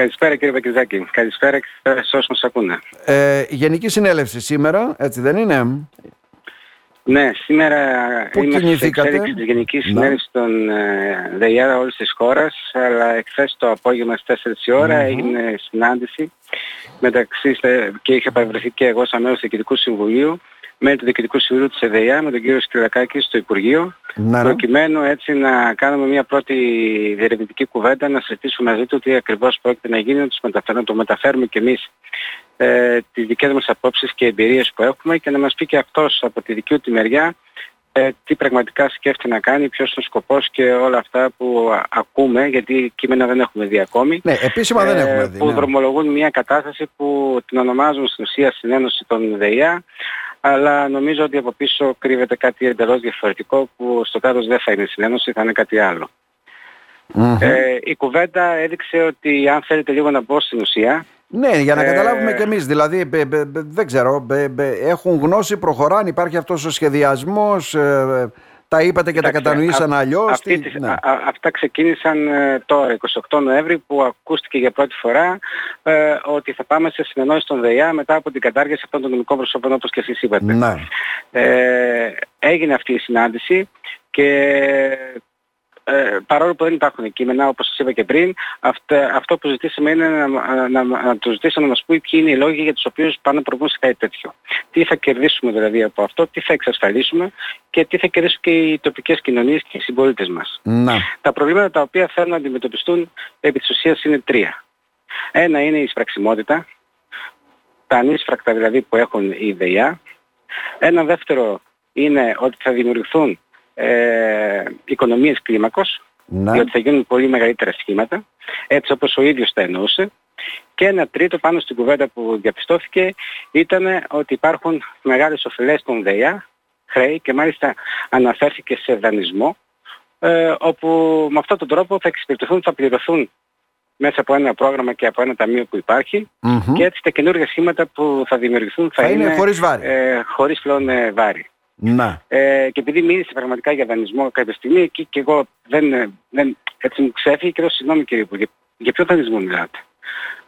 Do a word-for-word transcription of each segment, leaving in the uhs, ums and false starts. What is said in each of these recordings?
Καλησπέρα κύριε Παγκριζάκη. Καλησπέρα σε όσους μας ακούνε. Ε, γενική συνέλευση σήμερα, έτσι δεν είναι? Ναι, σήμερα Πού είμαστε σε εξέλιξη της Γενικής Συνέλευσης των ε, ΔΕΗΑ όλης της χώρας, αλλά εχθές το απόγευμα στις τέσσερις η ώρα mm-hmm. έγινε συνάντηση μεταξύ, και είχα παρευρεθεί και εγώ σαν μέλος του Διοικητικού Συμβουλίου, μέλη του Διοικητικού Συμβουλίου της ΔΕΗΑ με τον κύριο Σκυλακάκη στο Υπουργείο, να, ναι. προκειμένου έτσι να κάνουμε μια πρώτη διερευνητική κουβέντα, να συζητήσουμε μαζί του τι ακριβώς πρόκειται να γίνει, να, τους μεταφέρουμε, να το μεταφέρουμε κι εμείς ε, τις δικές μας απόψεις και εμπειρίες που έχουμε και να μας πει και αυτός από τη δική του μεριά ε, τι πραγματικά σκέφτεται να κάνει, ποιος είναι ο σκοπός και όλα αυτά που ακούμε, γιατί κείμενα δεν έχουμε δει ακόμη. Ναι, επίσημα δεν έχουμε δει. Ε, που ναι. δρομολογούν μια κατάσταση που την ονομάζουν στην ουσία συνένωση των ΔΕΗΑ. Αλλά νομίζω ότι από πίσω κρύβεται κάτι εντελώς διαφορετικό που στο τέλος δεν θα είναι συνένωση, θα είναι κάτι άλλο. Mm-hmm. Ε, η κουβέντα έδειξε ότι αν θέλετε λίγο να μπω στην ουσία... Ναι, για να ε... καταλάβουμε κι εμείς. Δηλαδή, μπ, μπ, μπ, δεν ξέρω, μπ, μπ, έχουν γνώση, προχωράνε, υπάρχει αυτός ο σχεδιασμός... Ε, τα είπατε και Κοιτάξτε, τα κατανοήσαν α, αλλιώς. Αυτή, τι, ναι. α, α, αυτά ξεκίνησαν ε, τώρα, εικοστή όγδοη Νοεμβρίου, που ακούστηκε για πρώτη φορά ε, ότι θα πάμε σε συνεννόηση των ΔΕΗΑ μετά από την κατάργηση αυτών των νομικών προσώπων, όπως και εσείς είπατε. Ναι. Ε, έγινε αυτή η συνάντηση και ε, παρόλο που δεν υπάρχουν κείμενα, όπως σας είπα και πριν, αυτα, αυτό που ζητήσαμε είναι να, να, να, να τους ζητήσαμε να μας πούν ποιοι είναι οι λόγοι για τους οποίους πάνε να προβούν σε κάτι τέτοιο. Τι θα κερδίσουμε δηλαδή από αυτό, τι θα εξασφαλίσουμε και τι θα κερδίσουν και οι τοπικές κοινωνίες και οι συμπολίτες μας. Να. Τα προβλήματα τα οποία θέλουν να αντιμετωπιστούν επί της ουσίας είναι τρία. Ένα είναι η εισπραξιμότητα, τα ανείσφρακτα δηλαδή που έχουν οι ΔΕΗΑ. Ένα δεύτερο είναι ότι θα δημιουργηθούν ε, οικονομίες κλίμακος, να. διότι θα γίνουν πολύ μεγαλύτερα σχήματα, έτσι όπως ο ίδιος τα εννοούσε. Και ένα τρίτο πάνω στην κουβέντα που διαπιστώθηκε ήταν ότι υπάρχουν μεγάλες οφειλές των ΔΕΗΑ, χρέη και μάλιστα αναφέρθηκε σε δανεισμό, ε, όπου με αυτόν τον τρόπο θα εξυπηρετηθούν, θα πληρωθούν μέσα από ένα πρόγραμμα και από ένα ταμείο που υπάρχει mm-hmm. και έτσι τα καινούργια σχήματα που θα δημιουργηθούν θα, θα είναι, είναι χωρίς, βάρη. Ε, χωρίς πλέον ε, βάρη. Να. Ε, και επειδή μίλησε πραγματικά για δανεισμό κάποια στιγμή, εκεί και εγώ δεν, δεν, έτσι μου ξέφυγε και λέω συγγνώμη κύριε Υπουργέ, για ποιο δανεισμό μιλάτε?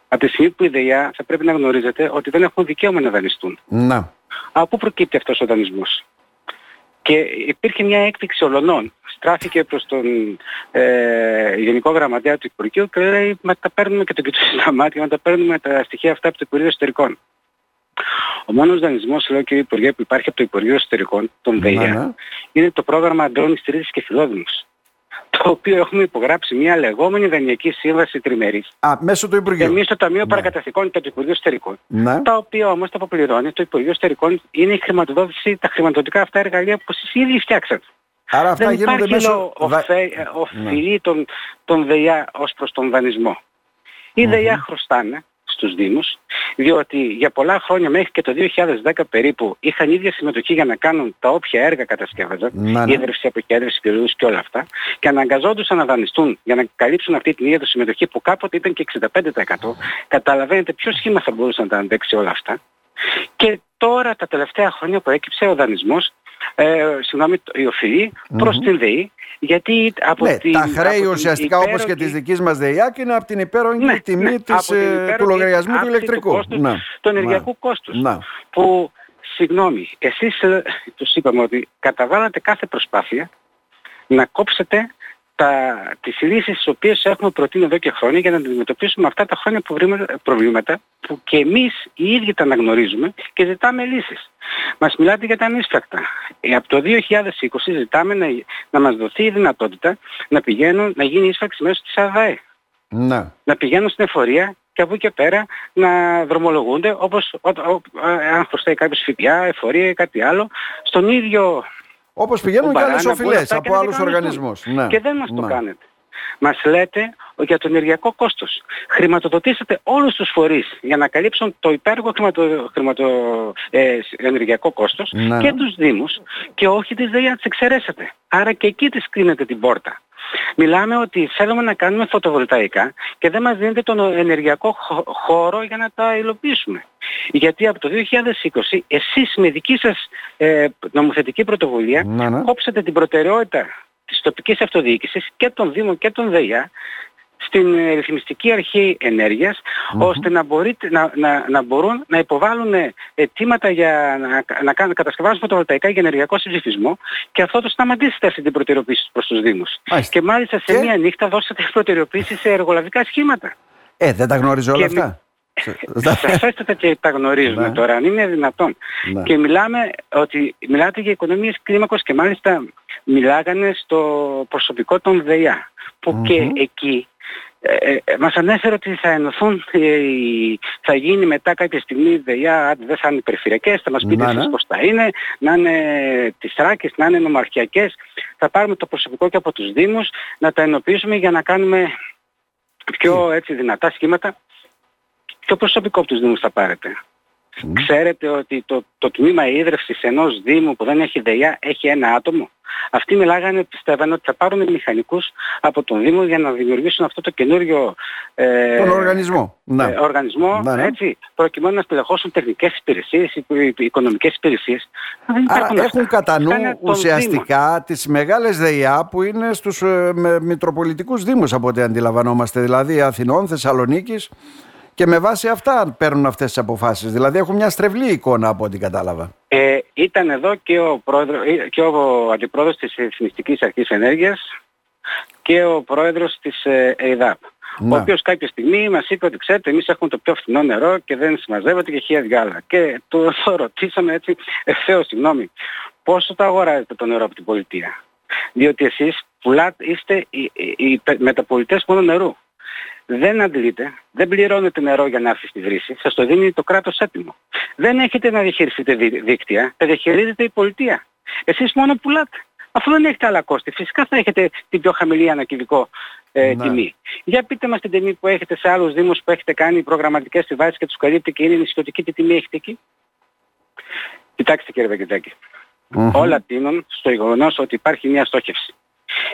Από τη στιγμή που η ΔΕΗΑ θα πρέπει να γνωρίζετε ότι δεν έχουν δικαίωμα να δανειστούν. Να. Από πού προκύπτει αυτός ο δανεισμός? Και υπήρχε μια έκπληξη ολονών. Στράφηκε προς τον ε, Γενικό Γραμματέα του Υπουργείου και λέει «Μα τα παίρνουμε και τον κοιτούσε στα μάτια, μα τα παίρνουμε τα στοιχεία αυτά από το Υπουργείο Εσωτερικών». Ο μόνος δανεισμός, λέω κύριε Υπουργέ, που υπάρχει από το Υπουργείο Εσωτερικών, τον ΔΕΗΑ, ναι, ναι. είναι το πρόγραμμα Αντώνη Στηρίδης και Φιλόδημος, το οποίο έχουμε υπογράψει μια λεγόμενη δανειακή σύμβαση τριμερής. Α, μέσω του Υπουργείου. Εμείς στο Ταμείο ναι. Παρακαταθήκων και το Υπουργείο Εσωτερικών. Ναι. Τα οποία όμως τα αποπληρώνει το Υπουργείο Εσωτερικών, είναι η χρηματοδότηση, τα χρηματοδοτικά αυτά εργαλεία που εσείς ήδη φτιάξατε. Άρα αυτά δεν γίνονται μέσω... οφειλή ναι. των, των ΔΕΗΑ ως προς τον δανεισμό. Οι mm-hmm. ΔΕΗΑ χρωστάνε στους Δήμους, διότι για πολλά χρόνια μέχρι και το δύο χιλιάδες δέκα περίπου είχαν ίδια συμμετοχή για να κάνουν τα όποια έργα κατασκεύαζαν, ίδρυυση, αποκέντρωση, πυρούς και όλα αυτά, και αναγκαζόντουσαν να δανειστούν για να καλύψουν αυτή την ίδια του συμμετοχή που κάποτε ήταν και εξήντα πέντε τοις εκατό. Καταλαβαίνετε ποιο σχήμα θα μπορούσαν να τα αντέξει όλα αυτά. Και τώρα τα τελευταία χρόνια προέκυψε ο δανεισμός, ε, συγγνώμη, η οφειλή προς mm-hmm. την ΔΕΗ. Γιατί από ναι, την, τα χρέη από ουσιαστικά υπέροχη... όπως και της δικής μας ΔΕΗΑ είναι από την υπέροχη ναι, τιμή ναι, της, την υπέροχη του λογαριασμού του ηλεκτρικού. Του ναι. ενεργειακού ναι. κόστους. Ναι. Που, συγγνώμη, εσείς τους είπαμε ότι καταβάλατε κάθε προσπάθεια να κόψετε τα, τις λύσεις τις οποίες έχουμε προτείνει εδώ και χρόνια για να αντιμετωπίσουμε αυτά τα χρόνια προβλήματα που και εμείς οι ίδιοι τα αναγνωρίζουμε και ζητάμε λύσεις. Μας μιλάτε για τα ανείσφρακτα. Ε, από το δύο χιλιάδες είκοσι ζητάμε να, να μας δοθεί η δυνατότητα να πηγαίνουν, να γίνει εισφράξη μέσω της ΑΔΑΕ. Να. Να πηγαίνουν στην εφορία και από εκεί και πέρα να δρομολογούνται όπως ό, ό, ό, αν χρωστάει κάποιος ΦΠΑ, εφορία ή κάτι άλλο, στον ίδιο... Όπως πηγαίνουν και άλλες οφειλές από άλλους οργανισμούς. Ναι. Και δεν μας ναι. το κάνετε. Μας λέτε για το ενεργειακό κόστος. Χρηματοδοτήσατε όλους τους φορείς για να καλύψουν το υπέροχο χρηματο... χρηματο... ε, ενεργειακό κόστος ναι. και τους Δήμους και όχι τις ΔΕΗ να τις εξαιρέσετε. Άρα και εκεί τις κλείνετε την πόρτα. Μιλάμε ότι θέλουμε να κάνουμε φωτοβολταϊκά και δεν μας δίνεται τον ενεργειακό χώρο για να τα υλοποιήσουμε. Γιατί από το δύο χιλιάδες είκοσι εσείς με δική σας ε, νομοθετική πρωτοβουλία ναι, ναι. κόψατε την προτεραιότητα της τοπικής αυτοδιοίκησης και των Δήμων και των ΔΕΗΑ στην Ρυθμιστική Αρχή Ενέργειας, mm-hmm. ώστε να, μπορείτε, να, να, να μπορούν να υποβάλουν αιτήματα για να, να, να κατασκευάσουν φωτοβολταϊκά για ενεργειακό συμψηφισμό, και αυτό το σταματήσετε αυτή την προτεραιοποίηση προς τους Δήμους. Άχι. Και μάλιστα σε και... μία νύχτα δώσατε προτεραιοποίηση σε εργολαβικά σχήματα. Ε, δεν τα γνωρίζω όλα και... αυτά. Σαφέστατα και τα γνωρίζουμε ναι. τώρα, αν είναι δυνατόν. Ναι. Και μιλάμε ότι μιλάτε για οικονομίες κλίμακος και μάλιστα μιλάγανε στο προσωπικό των ΔΕΥΑ, που mm-hmm. και εκεί ε, ε, μας ανέφερε ότι θα ενωθούν, ε, θα γίνει μετά κάποια στιγμή ΔΕΥΑ, δεν θα είναι υπερφυριακές, θα μας πείτε εσείς ναι. πώς θα είναι, να είναι τις Θράκες, να είναι νομαρχιακές, θα πάρουμε το προσωπικό και από τους Δήμους, να τα ενοποιήσουμε για να κάνουμε πιο έτσι, δυνατά σχήματα. Το προσωπικό από τους Δήμους θα πάρετε. Mm. Ξέρετε ότι το, το τμήμα ίδρυυσης ενός Δήμου που δεν έχει ΔΕΙΑ έχει ένα άτομο. Αυτοί μιλάγανε, πιστεύανε ότι θα πάρουν μηχανικούς από τον Δήμο για να δημιουργήσουν αυτό το καινούριο ε, τον οργανισμό, ε, ε, οργανισμό να, ναι. έτσι, προκειμένου να στελεχώσουν τεχνικές υπηρεσίες, οικονομικές υπηρεσίες. Άρα έχουν κατά νου ουσιαστικά τις μεγάλες ΔΕΙΑ που είναι στους ε, με, μητροπολιτικούς Δήμους, από ό,τι αντιλαμβανόμαστε, δηλαδή Αθηνών, Θεσσαλονίκης. Και με βάση αυτά παίρνουν αυτές τις αποφάσεις. Δηλαδή έχουν μια στρεβλή εικόνα από ό,τι κατάλαβα. Ε, ήταν εδώ και ο, πρόεδρο, και ο αντιπρόεδρος της Ρυθμιστικής Αρχής Ενέργειας και ο πρόεδρος της ΕΥΔΑΠ. Να. Ο οποίος κάποια στιγμή μας είπε ότι ξέρετε, εμείς έχουμε το πιο φθηνό νερό και δεν συμμαζεύεται και χίλια διάλα. Και το, το ρωτήσαμε έτσι ευθέως, συγγνώμη, πόσο το αγοράζετε το νερό από την πολιτεία. Διότι εσείς πουλάτε, είστε οι, οι, οι μεταπολιτές μόνο νερού. Δεν αντλείτε, δεν πληρώνετε νερό για να έρθει στη βρύση, σας το δίνει το κράτος έτοιμο. Δεν έχετε να διαχειριστείτε δίκτυα, τα διαχειρίζεται η πολιτεία. Εσείς μόνο πουλάτε. Αφού δεν έχετε άλλα κόστη, φυσικά θα έχετε την πιο χαμηλή ανακυβικό ε, τιμή. Για πείτε μας την τιμή που έχετε σε άλλους Δήμους που έχετε κάνει προγραμματικές συμβάσεις και τους καλύπτει και είναι νησιωτική, τι τιμή έχετε εκεί. Κοιτάξτε κύριε Παγκριζάκη, mm-hmm. όλα τείνουν στο γεγονός ότι υπάρχει μια στόχευση.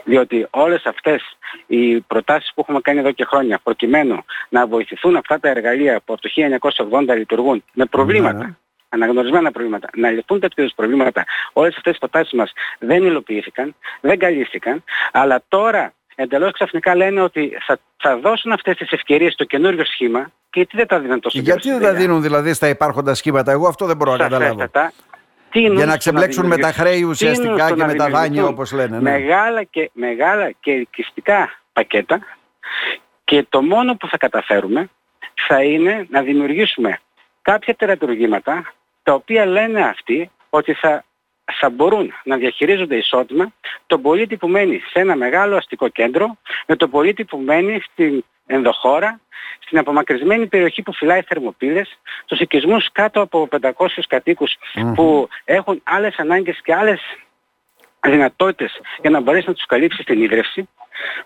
Διότι όλες αυτές οι προτάσεις που έχουμε κάνει εδώ και χρόνια προκειμένου να βοηθηθούν αυτά τα εργαλεία που από το χίλια εννιακόσια ογδόντα λειτουργούν με προβλήματα, mm-hmm. αναγνωρισμένα προβλήματα, να λυθούν τέτοιου είδους προβλήματα, όλες αυτές οι προτάσεις μας δεν υλοποιήθηκαν, δεν καλύφθηκαν, αλλά τώρα εντελώς ξαφνικά λένε ότι θα, θα δώσουν αυτές τις ευκαιρίες στο καινούριο σχήμα, και γιατί δεν τα δίνουν τόσο γρήγορα. Γιατί δεν τα δίνουν δηλαδή στα υπάρχοντα σχήματα, εγώ αυτό δεν μπορώ να καταλάβω. Για να ξεμπλέξουν να με τα χρέη ουσιαστικά και με τα δάνεια όπως λένε. Ναι. Μεγάλα και μεγάλα και ελκυστικά πακέτα, και το μόνο που θα καταφέρουμε θα είναι να δημιουργήσουμε κάποια τερατουργήματα τα οποία λένε αυτοί ότι θα, θα μπορούν να διαχειρίζονται ισότιμα τον πολίτη που μένει σε ένα μεγάλο αστικό κέντρο με τον πολίτη που μένει στην ενδοχώρα, στην απομακρυσμένη περιοχή που φυλάει θερμοπύλες, στους οικισμούς κάτω από πεντακόσιους κατοίκους mm-hmm. που έχουν άλλες ανάγκες και άλλες δυνατότητες για να μπορέσει να τους καλύψει στην ίδρυυση.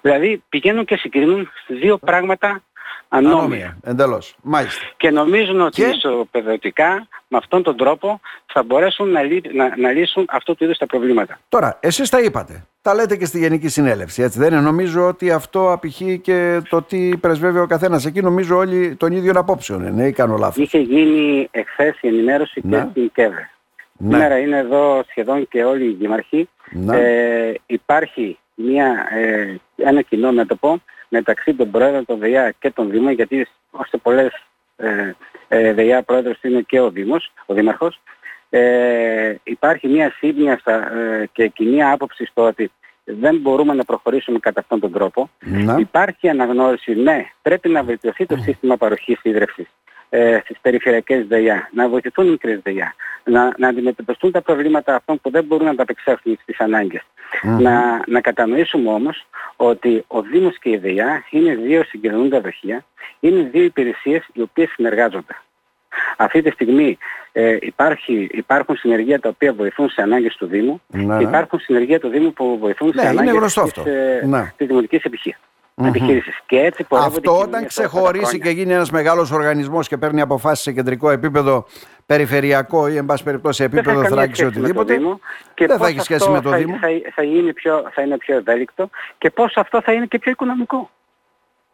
Δηλαδή πηγαίνουν και συγκρίνουν δύο πράγματα ανώμια. Εντελώς. Μάλιστα. Και νομίζουν ότι και... ισοπεδωτικά με αυτόν τον τρόπο θα μπορέσουν να, λύ... να... να λύσουν αυτού του είδους τα προβλήματα. Τώρα, εσείς τα είπατε. Τα λέτε και στη Γενική Συνέλευση, έτσι δεν είναι? Νομίζω ότι αυτό απηχεί και το τι πρεσβεύει ο καθένας. Εκεί νομίζω όλοι των ίδιων απόψεων είναι, ή κάνω λάθος? Είχε γίνει εχθές η ενημέρωση ναι. και στην ΚΕΔΕ. Ναι. Σήμερα είναι εδώ σχεδόν και όλοι οι δήμαρχοι. Ναι. Ε, υπάρχει μια, ε, ένα κοινό μέτωπο μεταξύ των Προέδρων των ΔΕΙΑ και των Δήμων, γιατί σε πολλές ε, ε, ΔΕΙΑ Πρόεδρος είναι και ο Δήμος, ο Δήμαρχος. Ε, υπάρχει μια σύμπνοια ε, και κοινή άποψη στο ότι δεν μπορούμε να προχωρήσουμε κατά αυτόν τον τρόπο. Να. Υπάρχει αναγνώριση, ναι, πρέπει να βελτιωθεί το σύστημα παροχής ίδρυυσης ε, στις περιφερειακές ΔΕΙΑ, να βοηθηθούν μικρές ΔΕΙΑ, να, να αντιμετωπιστούν τα προβλήματα αυτών που δεν μπορούν να ανταπεξέλθουν στις ανάγκες. Mm-hmm. Να, να κατανοήσουμε όμως ότι ο Δήμος και η ΔΕΙΑ είναι δύο συγκοινωνούντα δοχεία, είναι δύο υπηρεσίες οι οποίες συνεργάζονται. Αυτή τη στιγμή ε, υπάρχει, υπάρχουν συνεργεία τα οποία βοηθούν σε ανάγκες του Δήμου ναι. και υπάρχουν συνεργεία του Δήμου που βοηθούν ναι, σε ανάγκες της, ε, ναι. της δημοτικής επιχείρησης. Mm-hmm. Και έτσι αυτό όταν ξεχωρίσει και γίνει ένας μεγάλος οργανισμός και παίρνει αποφάσεις σε κεντρικό επίπεδο, περιφερειακό ή εν πάση περιπτώσει σε επίπεδο Θράκης ή οτιδήποτε, δεν θα έχει σχέση με το θα, Δήμο. Θα, θα, γίνει πιο, θα είναι πιο ευέλικτο και πώς αυτό θα είναι και πιο οικονομικό.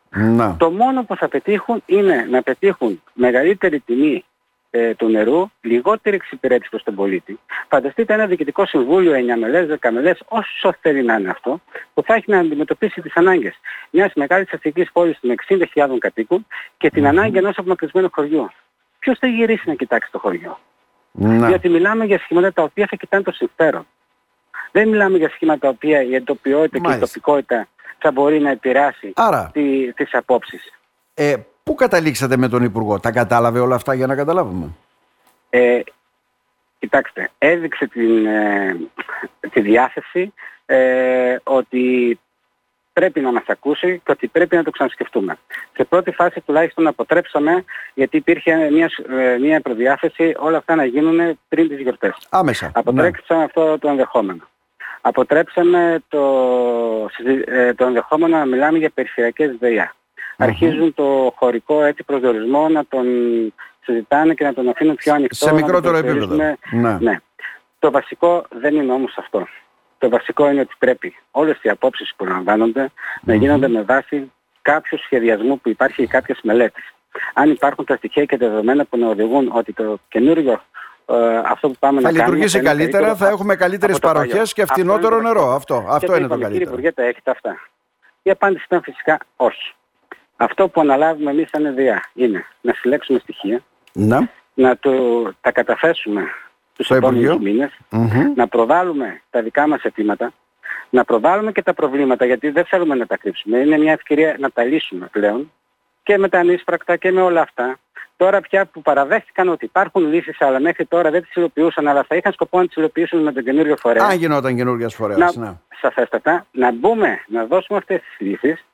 Να. Το μόνο που θα πετύχουν είναι να πετύχουν μεγαλύτερη τιμή ε, του νερού, λιγότερη εξυπηρέτηση προς τον πολίτη. Φανταστείτε ένα διοικητικό συμβούλιο, εννιά μελές, δέκα μελές, όσο θέλει να είναι αυτό, που θα έχει να αντιμετωπίσει τις ανάγκες μιας μεγάλης αστικής πόλης με εξήντα χιλιάδες κατοίκων και την ανάγκη ενός απομακρυσμένου χωριού. Ποιος θα γυρίσει να κοιτάξει το χωριό? Να. Γιατί μιλάμε για σχήματα τα οποία θα κοιτάνε το συμφέρον. Δεν μιλάμε για σχήματα τα οποία η εντοπιότητα Μάλιστα. και η τοπικότητα θα μπορεί να επηρεάσει τι, τις απόψεις. Ε, πού καταλήξατε με τον Υπουργό? Τα κατάλαβε όλα αυτά για να καταλάβουμε. Ε, κοιτάξτε, έδειξε την, ε, τη διάθεση ε, ότι πρέπει να μας ακούσει και ότι πρέπει να το ξανασκεφτούμε. Σε πρώτη φάση τουλάχιστον αποτρέψαμε, γιατί υπήρχε μια, μια προδιάθεση όλα αυτά να γίνουν πριν τις γιορτές. Άμεσα. Αποτρέψαμε ναι. αυτό το ενδεχόμενο. Αποτρέψαμε το, το ενδεχόμενο να μιλάμε για περιφερειακές ΔΕΥΑ. Mm-hmm. Αρχίζουν το χωρικό έτσι προσδιορισμό να τον συζητάνε και να τον αφήνουν πιο ανοιχτό. Σε μικρότερο επίπεδο. Ναι. ναι. Το βασικό δεν είναι όμως αυτό. Το βασικό είναι ότι πρέπει όλες οι απόψεις που λαμβάνονται mm-hmm. να γίνονται με βάση κάποιου σχεδιασμού που υπάρχει ή κάποιες μελέτες. Αν υπάρχουν τα στοιχεία και τα δεδομένα που να οδηγούν ότι το καινούριο ε, αυτό που πάμε θα να κάνουμε... Θα λειτουργήσει καλύτερα, θα έχουμε καλύτερες παροχές και φτηνότερο νερό. Αυτό, αυτό, αυτό είναι το καλύτερο. Κύριε Υπουργέ, τα έχετε αυτά? Η απάντηση ήταν φυσικά όχι. Αυτό που αναλάβουμε εμείς σαν ΔΕΗ είναι να συλλέξουμε στοιχεία, να, να το, τα καταθέσουμε τους επόμενους μήνες, mm-hmm. να προβάλλουμε τα δικά μας αιτήματα, να προβάλλουμε και τα προβλήματα, γιατί δεν θέλουμε να τα κρύψουμε. Είναι μια ευκαιρία να τα λύσουμε πλέον και με τα ανίσπρακτα και με όλα αυτά. Τώρα πια που παραδέχτηκαν ότι υπάρχουν λύσεις, αλλά μέχρι τώρα δεν τις υλοποιούσαν, αλλά θα είχαν σκοπό να τις υλοποιήσουν με τον καινούριο φορέα. Αν γινόταν καινούργιας φορέας, ναι. Σαφέστατα, να μπούμε, να δώσουμε αυτές τις λύσεις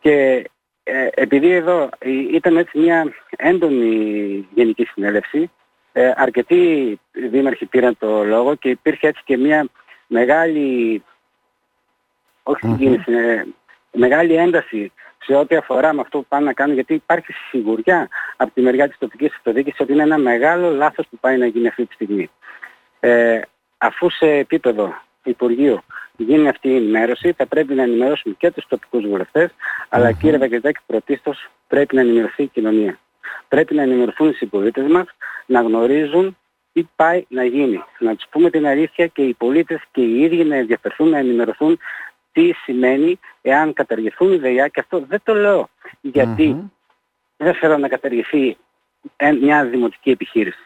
και... Ε, επειδή εδώ ήταν έτσι μια έντονη γενική συνέλευση, ε, αρκετοί δήμαρχοι πήραν το λόγο και υπήρχε έτσι και μια μεγάλη, όχι συγκίνηση, ε, μεγάλη ένταση σε ό,τι αφορά με αυτό που πάνε να κάνουν, γιατί υπάρχει σιγουριά από τη μεριά της τοπικής αυτοδιοίκησης ότι είναι ένα μεγάλο λάθος που πάει να γίνει αυτή τη στιγμή. Ε, αφού σε επίπεδο Υπουργείου γίνει αυτή η ενημέρωση, θα πρέπει να ενημερώσουμε και τους τοπικούς βουλευτές, mm-hmm. αλλά κύριε Παγκριζάκη, πρωτίστως πρέπει να ενημερωθεί η κοινωνία. Πρέπει να ενημερωθούν οι συμπολίτες μας, να γνωρίζουν τι πάει να γίνει. Να τους πούμε την αλήθεια και οι πολίτες και οι ίδιοι να ενδιαφερθούν, να ενημερωθούν τι σημαίνει εάν καταργηθούν οι ΔΕΗΑ. Και αυτό δεν το λέω γιατί mm-hmm. δεν θέλω να καταργηθεί μια δημοτική επιχείρηση.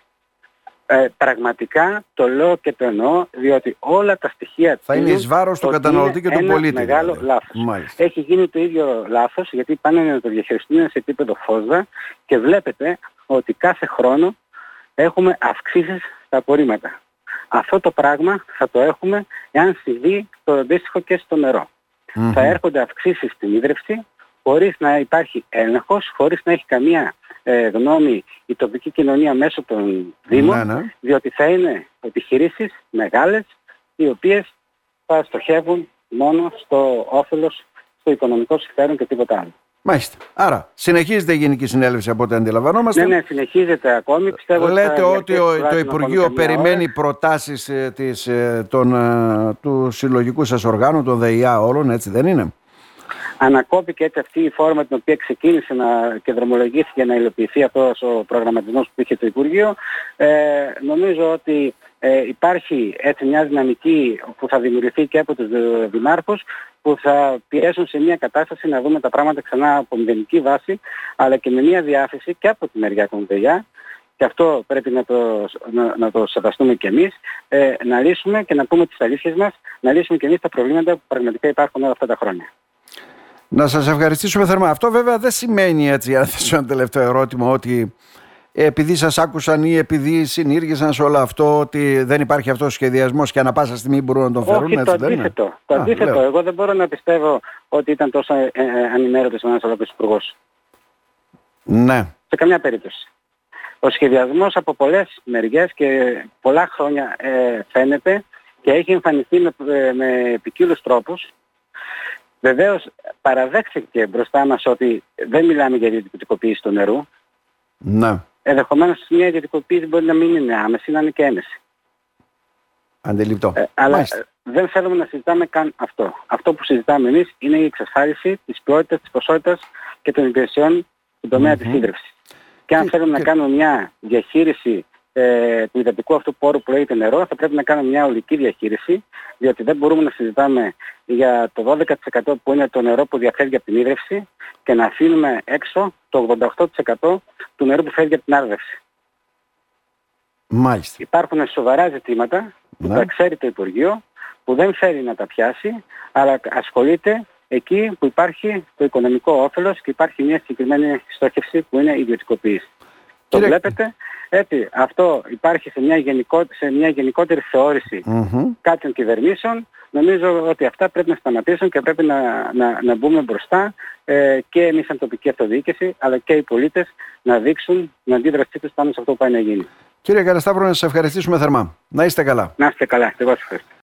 Ε, πραγματικά το λέω και το εννοώ, διότι όλα τα στοιχεία θα είναι εις βάρος του καταναλωτή και του πολίτη. Είναι μεγάλο δηλαδή. λάθος. Μάλιστα. Έχει γίνει το ίδιο λάθος, γιατί πάνε να το διαχειριστούν σε επίπεδο ΦΟΣΔΑ και βλέπετε ότι κάθε χρόνο έχουμε αυξήσεις στα απορρίμματα. Αυτό το πράγμα θα το έχουμε εάν συμβεί το αντίστοιχο και στο νερό. Mm-hmm. Θα έρχονται αυξήσεις στην ίδρυυση χωρίς να υπάρχει έλεγχος, χωρίς να έχει καμία ε, γνώμη η τοπική κοινωνία μέσω των Δήμων, ναι, ναι. διότι θα είναι επιχειρήσεις μεγάλες, οι οποίες θα στοχεύουν μόνο στο όφελος, στο οικονομικό συμφέρον και τίποτα άλλο. Μάλιστα. Άρα, συνεχίζεται η Γενική Συνέλευση από ό,τι αντιλαμβανόμαστε. Ναι, ναι, συνεχίζεται ακόμη. Πιστεύω λέτε ότι ο, το Υπουργείο περιμένει προτάσεις ε, της, ε, των, ε, του συλλογικού σας οργάνου, των ΔΕΗΑ όλων, έτσι δεν είναι? Ανακόπηκε έτσι αυτή η φόρμα την οποία ξεκίνησε να, και δρομολογήθηκε να υλοποιηθεί αυτός ο προγραμματισμός που είχε το Υπουργείο. Ε, νομίζω ότι ε, υπάρχει έτσι μια δυναμική που θα δημιουργηθεί και από τους δημάρχους που θα πιέσουν σε μια κατάσταση να δούμε τα πράγματα ξανά από μηδενική βάση, αλλά και με μια διάθεση και από τη μεριά των ΔΕΗΑ, και αυτό πρέπει να το, να, να το σεβαστούμε κι εμείς, ε, να λύσουμε και να πούμε τις αλήθειες μας, να λύσουμε κι εμείς τα προβλήματα που πραγματικά υπάρχουν όλα αυτά τα χρόνια. Να σας ευχαριστήσουμε θερμά. Αυτό βέβαια δεν σημαίνει, έτσι για να θέσω ένα τελευταίο ερώτημα, ότι επειδή σας άκουσαν ή επειδή συνήργησαν σε όλο αυτό ότι δεν υπάρχει αυτός ο σχεδιασμός και ανά πάσα στιγμή μπορούν να τον φέρουν. Όχι, έτσι, το αντίθετο. Δεν είναι. Το αντίθετο. Α, Εγώ δεν μπορώ να πιστεύω ότι ήταν τόσο ε, ε, ανημέρωτος ένας ολόκληρος υπουργός. Ναι. Σε καμιά περίπτωση. Ο σχεδιασμός από πολλές μεριές και πολλά χρόνια ε, φαίνεται και έχει εμφανιστεί με, ε, με ποικίλους τρόπους. Βεβαίως παραδέχθηκε μπροστά μας ότι δεν μιλάμε για ιδιωτικοποίηση του νερού. Ναι. Ενδεχομένως μια ιδιωτικοποίηση μπορεί να μην είναι άμεση, να είναι και έμεση. Αντιληπτό. Ε, αλλά Μάλιστα. δεν θέλουμε να συζητάμε καν αυτό. Αυτό που συζητάμε εμείς είναι η εξασφάλιση της ποιότητας, της ποσότητας και των υπηρεσιών στον τομέα mm-hmm. της ίδρυυσης. Και αν θέλουμε να κάνουμε μια διαχείριση ε, του υδατικού αυτού πόρου που λέγεται νερό, θα πρέπει να κάνουμε μια ολική διαχείριση, διότι δεν μπορούμε να συζητάμε για το δώδεκα τοις εκατό που είναι το νερό που διαφεύγει από την ύδρευση και να αφήνουμε έξω το ογδόντα οκτώ τοις εκατό του νερού που φεύγει από την άρδευση. Μάλιστα. Υπάρχουν σοβαρά ζητήματα που ναι. τα ξέρει το Υπουργείο, που δεν θέλει να τα πιάσει, αλλά ασχολείται εκεί που υπάρχει το οικονομικό όφελος και υπάρχει μια συγκεκριμένη στόχευση που είναι η ιδιωτικοποίηση. Το βλέπετε, έτσι, αυτό υπάρχει σε μια, γενικό, σε μια γενικότερη θεώρηση mm-hmm. κάποιων κυβερνήσεων. Νομίζω ότι αυτά πρέπει να σταματήσουν και πρέπει να, να, να μπούμε μπροστά ε, και εμείς σαν τοπική αυτοδιοίκηση, αλλά και οι πολίτες να δείξουν την αντίδρασή τους πάνω σε αυτό που πάει να γίνει. Κύριε Καρασταύρου, να σας ευχαριστήσουμε θερμά. Να είστε καλά. Να είστε καλά. Εγώ σας ευχαριστώ.